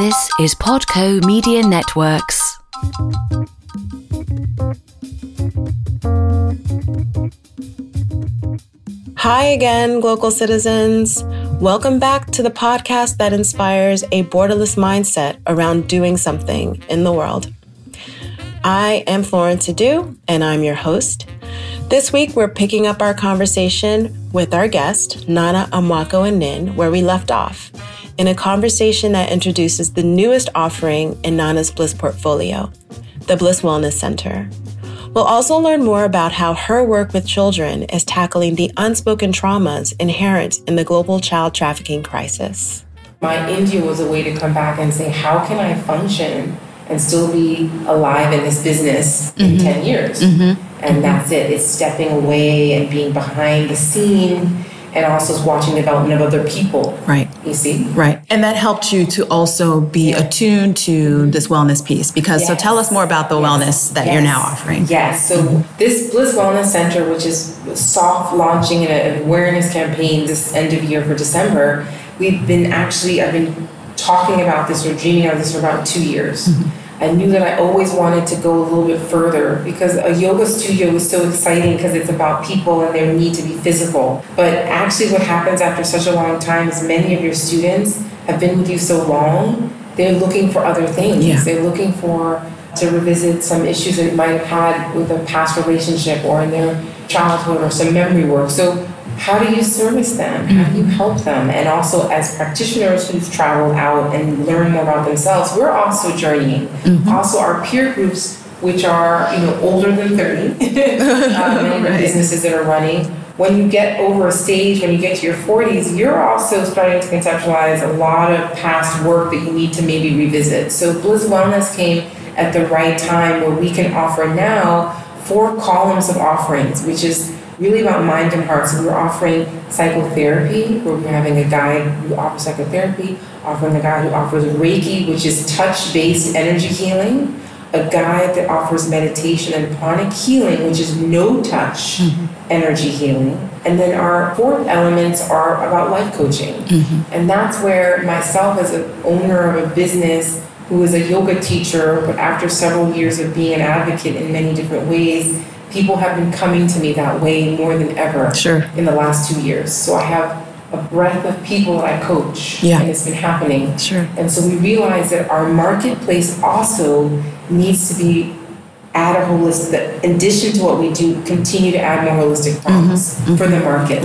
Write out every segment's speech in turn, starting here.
This is Podco Media Networks. Hi again, Glocal Citizens. Welcome back to the podcast that inspires a borderless mindset around doing something in the world. I am Florence Adu, and I'm your host. This week, we're picking up our conversation with our guest, Nana Amwako and Nin, where we left off, in a conversation that introduces the newest offering in Nana's Bliss portfolio, the Bliss Wellness Center. We'll also learn more about how her work with children is tackling the unspoken traumas inherent in the global child trafficking crisis. My India was a way to come back and say, how can I function and still be alive in this business in 10 years? And that's it. It's stepping away and being behind the scene, and also watching development of other people. Right. You see? Right. And that helped you to also be attuned to this wellness piece. Because, so tell us more about the wellness that you're now offering. Yes. So this Bliss Wellness Center, which is soft launching an awareness campaign this end of year for December, I've been talking about this or dreaming of this for about 2 years. I knew that I always wanted to go a little bit further, because a yoga studio is so exciting because it's about people and their need to be physical. But actually what happens after such a long time is many of your students have been with you so long, they're looking for other things. Yeah. They're looking to revisit some issues that might have had with a past relationship or in their childhood or some memory work. So how do you service them? How do you help them? And also, as practitioners who've traveled out and learned more about themselves, we're also journeying. Also, our peer groups, which are older than 30, many businesses that are running. When you get over a stage, when you get to your 40s, you're also starting to conceptualize a lot of past work that you need to maybe revisit. So Bliss Wellness came at the right time, where we can offer now 4 columns of offerings, which is really about mind and heart. So we're offering psychotherapy, where we're having a guide who offers psychotherapy, offering a guide who offers Reiki, which is touch-based energy healing, a guide that offers meditation and pranic healing, which is no-touch energy healing. And then our 4th elements are about life coaching. And that's where myself, as an owner of a business who is a yoga teacher, but after several years of being an advocate in many different ways, people have been coming to me that way more than ever in the last 2 years. So I have a breadth of people that I coach, and it's been happening. And so we realize that our marketplace also needs to be add a holistic, in addition to what we do, continue to add more holistic products for the market.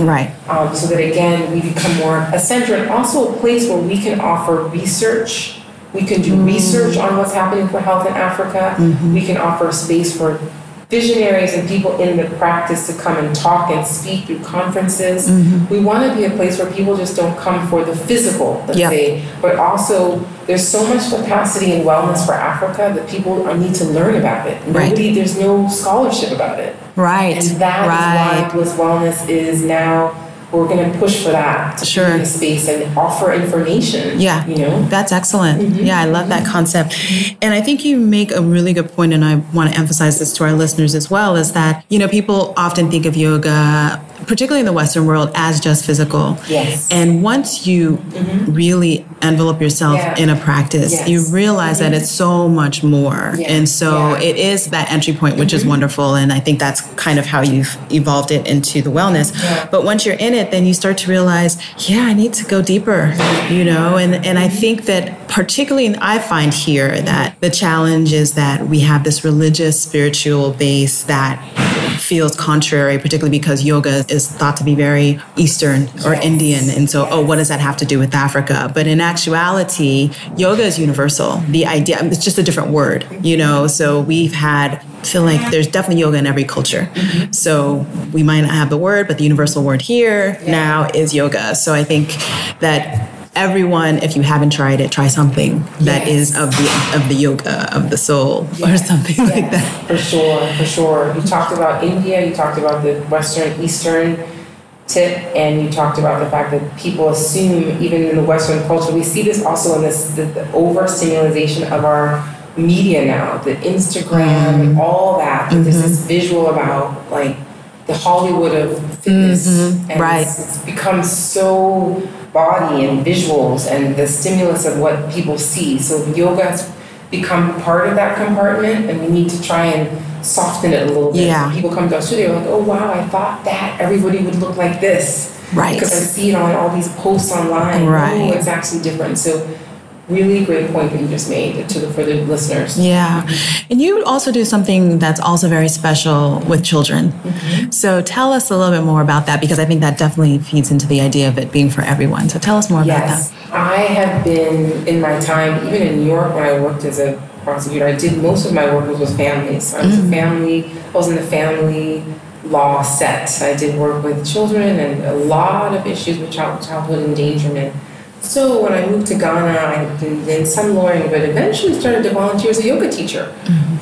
So that, again, we become more a center and also a place where we can offer research. We can do research on what's happening for health in Africa. We can offer a space for visionaries and people in the practice to come and talk and speak through conferences. We want to be a place where people just don't come for the physical, let's say, but also there's so much capacity in wellness for Africa that people need to learn about it. Nobody, there's no scholarship about it. And that is why Bliss Wellness is now, we're going to push for that to create a space and offer information. That's excellent. Yeah, I love that concept. And I think you make a really good point, and I want to emphasize this to our listeners as well, is that, people often think of yoga, particularly in the Western world, as just physical. And once you really envelop yourself in a practice, you realize that it's so much more. And so it is that entry point, which is wonderful. And I think that's kind of how you've evolved it into the wellness. But once you're in it, then you start to realize, I need to go deeper, And I think that particularly, I find here that the challenge is that we have this religious, spiritual base that feels contrary, particularly because yoga is thought to be very Eastern or Indian. And so, what does that have to do with Africa? But in actuality, yoga is universal. The idea, it's just a different word, So we've had, feel like there's definitely yoga in every culture. So we might not have the word, but the universal word here now is yoga. So I think that everyone, if you haven't tried it, try something that is of the yoga of the soul or something like that. For sure. You talked about India, you talked about the Western, Eastern tip, and you talked about the fact that people assume, even in the Western culture, we see this also in this the overstimulation of our media now, the Instagram and all that. There's this visual about like the Hollywood of fitness, and it's become so body and visuals and the stimulus of what people see. So yoga's become part of that compartment, and we need to try and soften it a little bit. Yeah. People come to our studio like, oh wow, I thought that everybody would look like this. Right. Because I see it on all these posts online. Right. Oh, it's actually different. So really great point that you just made for the listeners. Yeah. Mm-hmm. And you also do something that's also very special with children. Mm-hmm. So tell us a little bit more about that, because I think that definitely feeds into the idea of it being for everyone. So tell us more about that. I have been, in my time, even in New York when I worked as a prosecutor, I did most of my work was with families. I was in the family law set. I did work with children and a lot of issues with childhood endangerment. So when I moved to Ghana, I did some lawyering, but eventually started to volunteer as a yoga teacher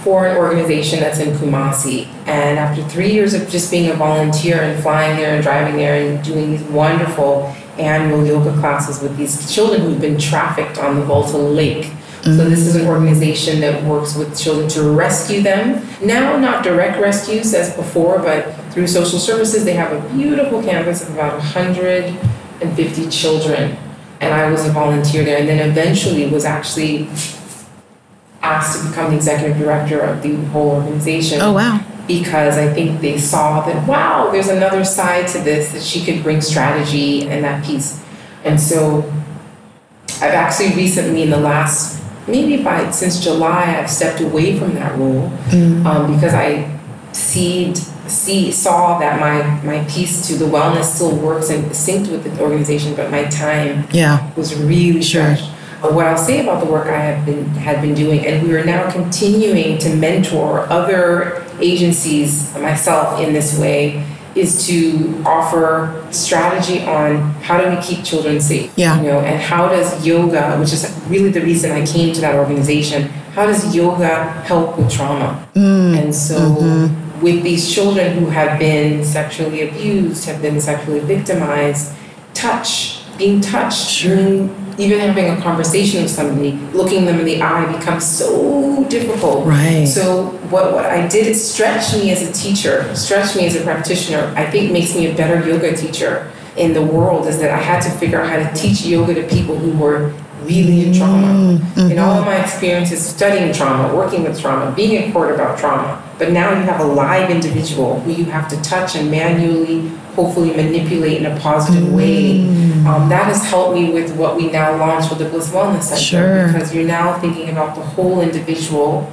for an organization that's in Kumasi. And after 3 years of just being a volunteer and flying there and driving there and doing these wonderful annual yoga classes with these children who've been trafficked on the Volta Lake. Mm-hmm. So this is an organization that works with children to rescue them. Now, not direct rescues as before, but through social services, they have a beautiful campus of about 150 children. And I was a volunteer there, and then eventually was actually asked to become the executive director of the whole organization. Oh, wow. Because I think they saw that, wow, there's another side to this, that she could bring strategy and that piece. And so I've actually recently, in the last, since July, I've stepped away from that role because I saw that my piece to the wellness still works and synced with the organization, but my time was really stretched. But what I'll say about the work I had been doing, and we are now continuing to mentor other agencies, myself in this way, is to offer strategy on how do we keep children safe, and how does yoga, which is really the reason I came to that organization, how does yoga help with trauma? And so with these children who have been sexually abused, have been sexually victimized, being touched, even having a conversation with somebody, looking them in the eye becomes so difficult. Right. So what I did is stretch me as a teacher, stretch me as a practitioner, I think makes me a better yoga teacher in the world, is that I had to figure out how to teach yoga to people who were really in trauma. In all of my experiences studying trauma, working with trauma, being in court about trauma, but now you have a live individual who you have to touch and manually, hopefully manipulate in a positive way. That has helped me with what we now launched with the Bliss Wellness Center, because you're now thinking about the whole individual,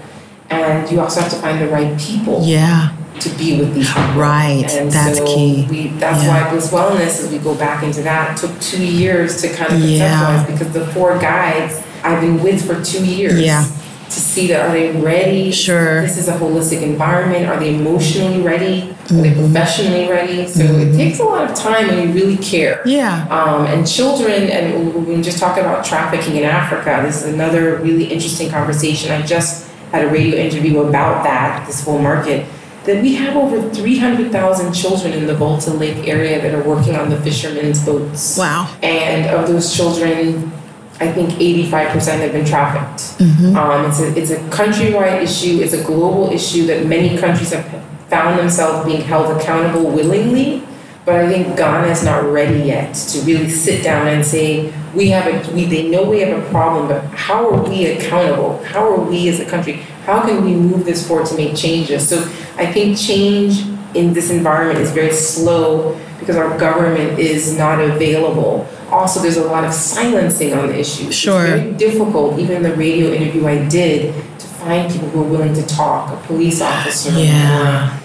and you also have to find the right people to be with these people. Right, and that's so key. Why Bliss Wellness, as we go back into that, took 2 years to kind of conceptualize, because the 4 guides I've been with for 2 years. Yeah. To see that, are they ready? Sure. This is a holistic environment. Are they emotionally ready? Are they professionally ready? So it takes a lot of time when you really care. Yeah. And children, and when we just talk about trafficking in Africa, this is another really interesting conversation. I just had a radio interview about that, this whole market, that we have over 300,000 children in the Volta Lake area that are working on the fishermen's boats. Wow. And of those children, I think 85% have been trafficked. It's a countrywide issue. It's a global issue that many countries have found themselves being held accountable willingly. But I think Ghana is not ready yet to really sit down and say, they know we have a problem, but how are we accountable? How are we as a country? How can we move this forward to make changes? So I think change in this environment is very slow, because our government is not available. Also, there's a lot of silencing on the issue. Sure. It's very difficult, even the radio interview I did, to find people who are willing to talk. A police officer. Yeah.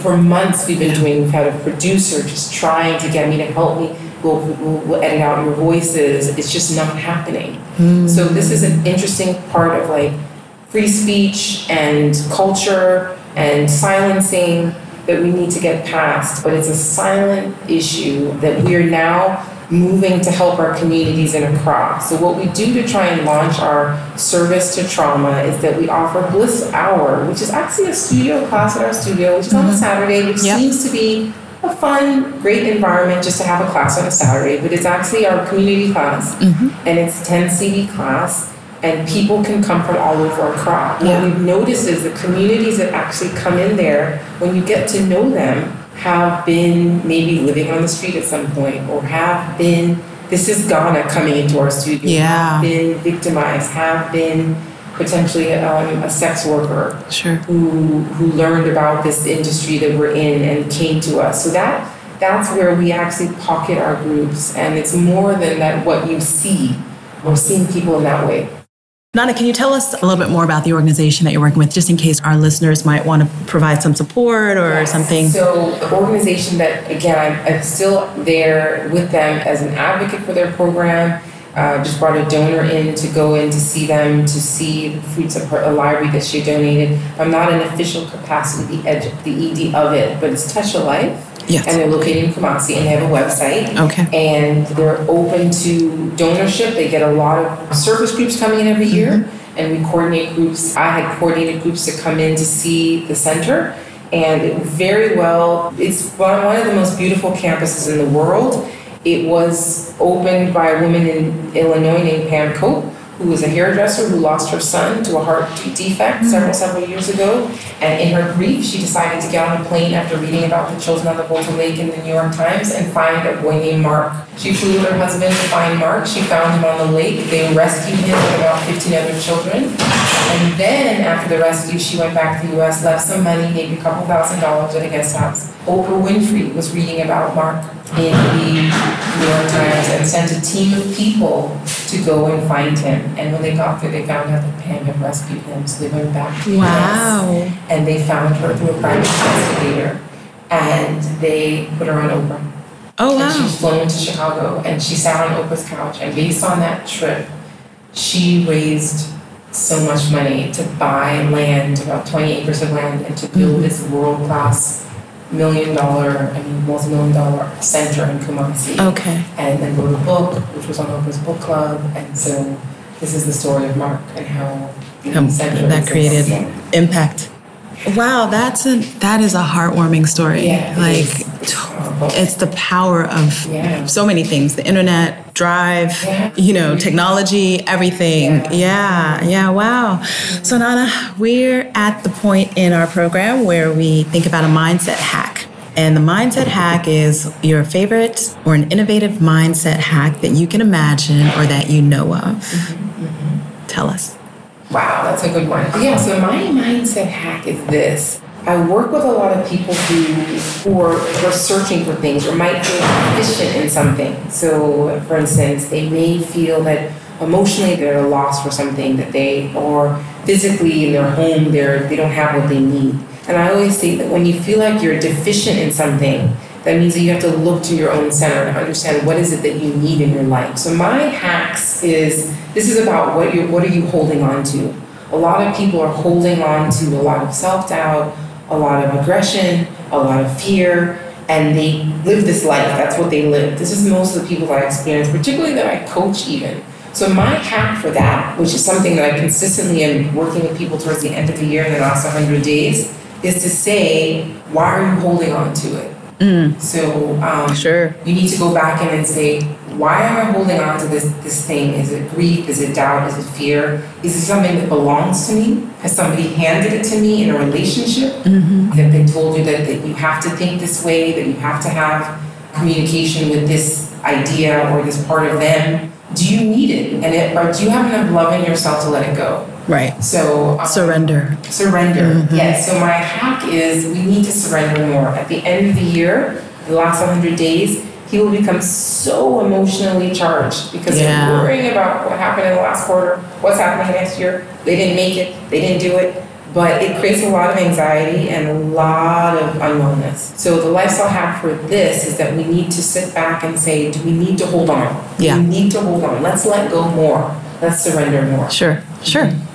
For months we've been doing, we've had a producer just trying to get me to help me. We'll edit out your voices. It's just not happening. So this is an interesting part of like free speech and culture and silencing that we need to get past, but it's a silent issue that we are now moving to help our communities and across. So what we do to try and launch our service to trauma is that we offer Bliss Hour, which is actually a studio class at our studio, which is on a Saturday, which seems to be a fun, great environment just to have a class on a Saturday, but it's actually our community class, and it's a 10 CD class, and people can come from all over across. What we've noticed is the communities that actually come in there, when you get to know them, have been maybe living on the street at some point, or have been this is Ghana coming into our studio. Yeah. Have been victimized, have been potentially a sex worker, sure, who learned about this industry that we're in and came to us. So that's where we actually pocket our groups, and it's more than that what you see. We're seeing people in that way. Nana, can you tell us a little bit more about the organization that you're working with, just in case our listeners might want to provide some support or something? So the organization that, again, I'm still there with them as an advocate for their program. Just brought a donor in to see them, to see the fruits of her library that she donated. I'm not in official capacity, the ED of it, but it's Touch a Life. Yes. And they're located in Kumasi, and they have a website. Okay. And they're open to donorship. They get a lot of service groups coming in every year, mm-hmm. and we coordinate groups. I had coordinated groups to come in to see the center, and it very well. It's one of the most beautiful campuses in the world. It was opened by a woman in Illinois named Pam Cope, who was a hairdresser who lost her son to a heart defect several years ago. And in her grief, she decided to get on a plane after reading about the children on the Volta Lake in the New York Times and find a boy named Mark. She flew with her husband to find Mark. She found him on the lake. They rescued him with about 15 other children. And then after the rescue, she went back to the U.S., left some money, maybe $2,000 at a guest house. Oprah Winfrey was reading about Mark in the New York Times and sent a team of people to go and find him. And when they got there, they found out that Pam had rescued him. So they went back to the U.S. and they found her through a private investigator. And they put her on Oprah. Oh, wow. And she was flown to Chicago, and she sat on Oprah's couch. And based on that trip, she raised so much money to buy land, about 20 acres of land, and to build this world-class multi-million dollar center in Kumasi. Okay. And then wrote a book, which was on Oprah's book club. And so this is the story of Mark and how that created impact. Wow, that is a heartwarming story. Yeah, it's the power of so many things: the internet, drive, technology, everything. Yeah. Wow. So Nana, we're at the point in our program where we think about a mindset hack. And the mindset hack is your favorite or an innovative mindset hack that you can imagine or that you know of. Tell us. Wow, that's a good one. Yeah, so my mindset hack is this. I work with a lot of people who are searching for things or might feel deficient in something. So, for instance, they may feel that emotionally they're lost for something, or physically in their home they don't have what they need. And I always say that when you feel like you're deficient in something, that means that you have to look to your own center and understand what is it that you need in your life. So my hacks is, this is about what are you holding on to? A lot of people are holding on to a lot of self-doubt, a lot of aggression, a lot of fear, and they live this life. That's what they live. This is most of the people that I experience, particularly that I coach even. So my hack for that, which is something that I consistently am working with people towards the end of the year in the last 100 days, is to say, why are you holding on to it? So you need to go back in and say, why am I holding on to this thing? Is it grief? Is it doubt? Is it fear? Is it something that belongs to me? Has somebody handed it to me in a relationship? Have they told you that you have to think this way, that you have to have communication with this idea or this part of them? Do you need it? Or do you have enough love in yourself to let it go? Right. So surrender. Yes. So my hack is we need to surrender more. At the end of the year, the last 100 days, people become so emotionally charged because they're worrying about what happened in the last quarter, what's happening next year. They didn't make it. They didn't do it. But it creates a lot of anxiety and a lot of unwellness. So the lifestyle hack for this is that we need to sit back and say, do we need to hold on? Yeah. We need to hold on. Let's let go more. Let's surrender more. Sure.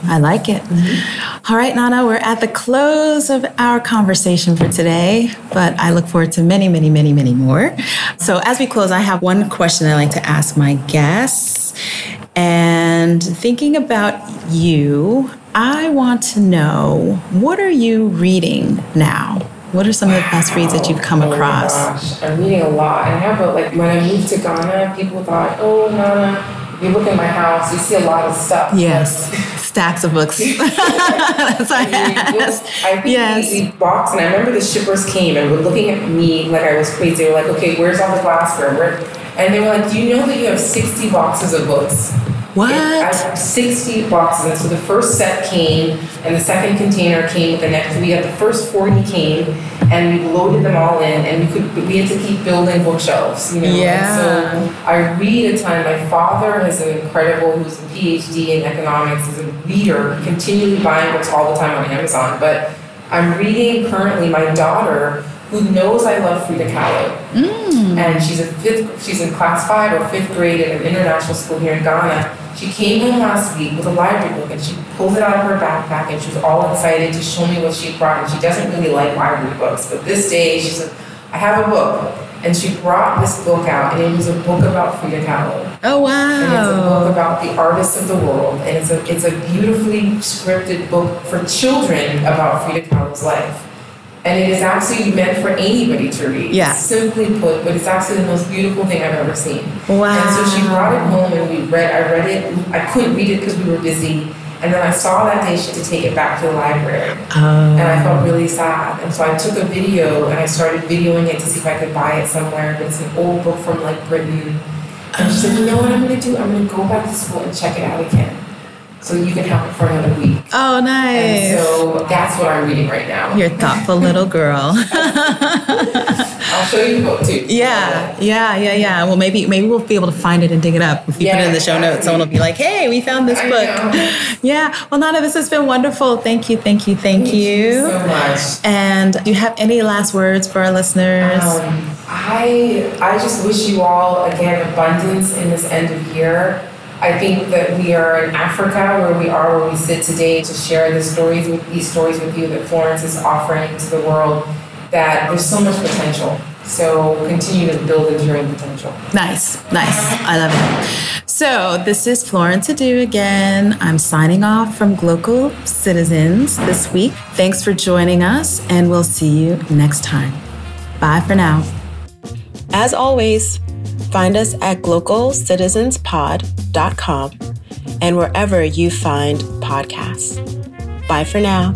I like it. All right, Nana, we're at the close of our conversation for today, but I look forward to many, many, many, many more. So as we close, I have one question I like to ask my guests. And thinking about you, I want to know, what are you reading now? What are some of the best reads that you've come across? Oh my gosh, I'm reading a lot. I have when I moved to Ghana, people thought, oh, Nana, you look in my house, you see a lot of stuff. Yes, stacks of books. That's what I think we boxed, and I remember the shippers came and were looking at me like I was crazy. They were like, okay, where's all the glassware? And they were like, do you know that you have 60 boxes of books? What? I have 60 boxes. And so the first set came, and the second container came with the next. We had the first 40 came, and we loaded them all in, and we had to keep building bookshelves, you know? Yeah. And so I read a ton. My father is an incredible, who's a PhD in economics, is a reader, continually buying books all the time on Amazon. But I'm reading currently my daughter, who knows I love Frida Kahlo. Mm. And she's in class 5 or 5th grade at an international school here in Ghana. She came home last week with a library book, and she pulled it out of her backpack, and she was all excited to show me what she brought. And she doesn't really like library books, but this day she said, I have a book. And she brought this book out, and it was a book about Frida Kahlo. Oh, wow. And it's a book about the artists of the world. And it's a beautifully scripted book for children about Frida Kahlo's life. And it is absolutely meant for anybody to read, simply put, but it's actually the most beautiful thing I've ever seen. Wow. And so she brought it home, and I read it. I couldn't read it because we were busy. And then I saw that day she had to take it back to the library. And I felt really sad. And so I took a video, and I started videoing it to see if I could buy it somewhere. But it's an old book from, like, Britain. And she said, you know what I'm going to do? I'm going to go back to school and check it out again. So you can have it for another week. Oh, nice. And so that's what I'm reading right now. You're a thoughtful little girl. I'll show you the book, too. Yeah. Well, maybe we'll be able to find it and dig it up. If you put it in the show notes, someone will be like, hey, we found this book. Know. Yeah. Well, Nana, this has been wonderful. Thank you so much. And do you have any last words for our listeners? I just wish you all, again, abundance in this end of year. I think that we are in Africa, where we sit today, to share these stories with you that Florence is offering to the world, that there's so much potential. So continue to build into your own potential. Nice. I love it. So this is Florence Adu again. I'm signing off from Glocal Citizens this week. Thanks for joining us, and we'll see you next time. Bye for now. As always, find us at glocalcitizenspod.com and wherever you find podcasts. Bye for now.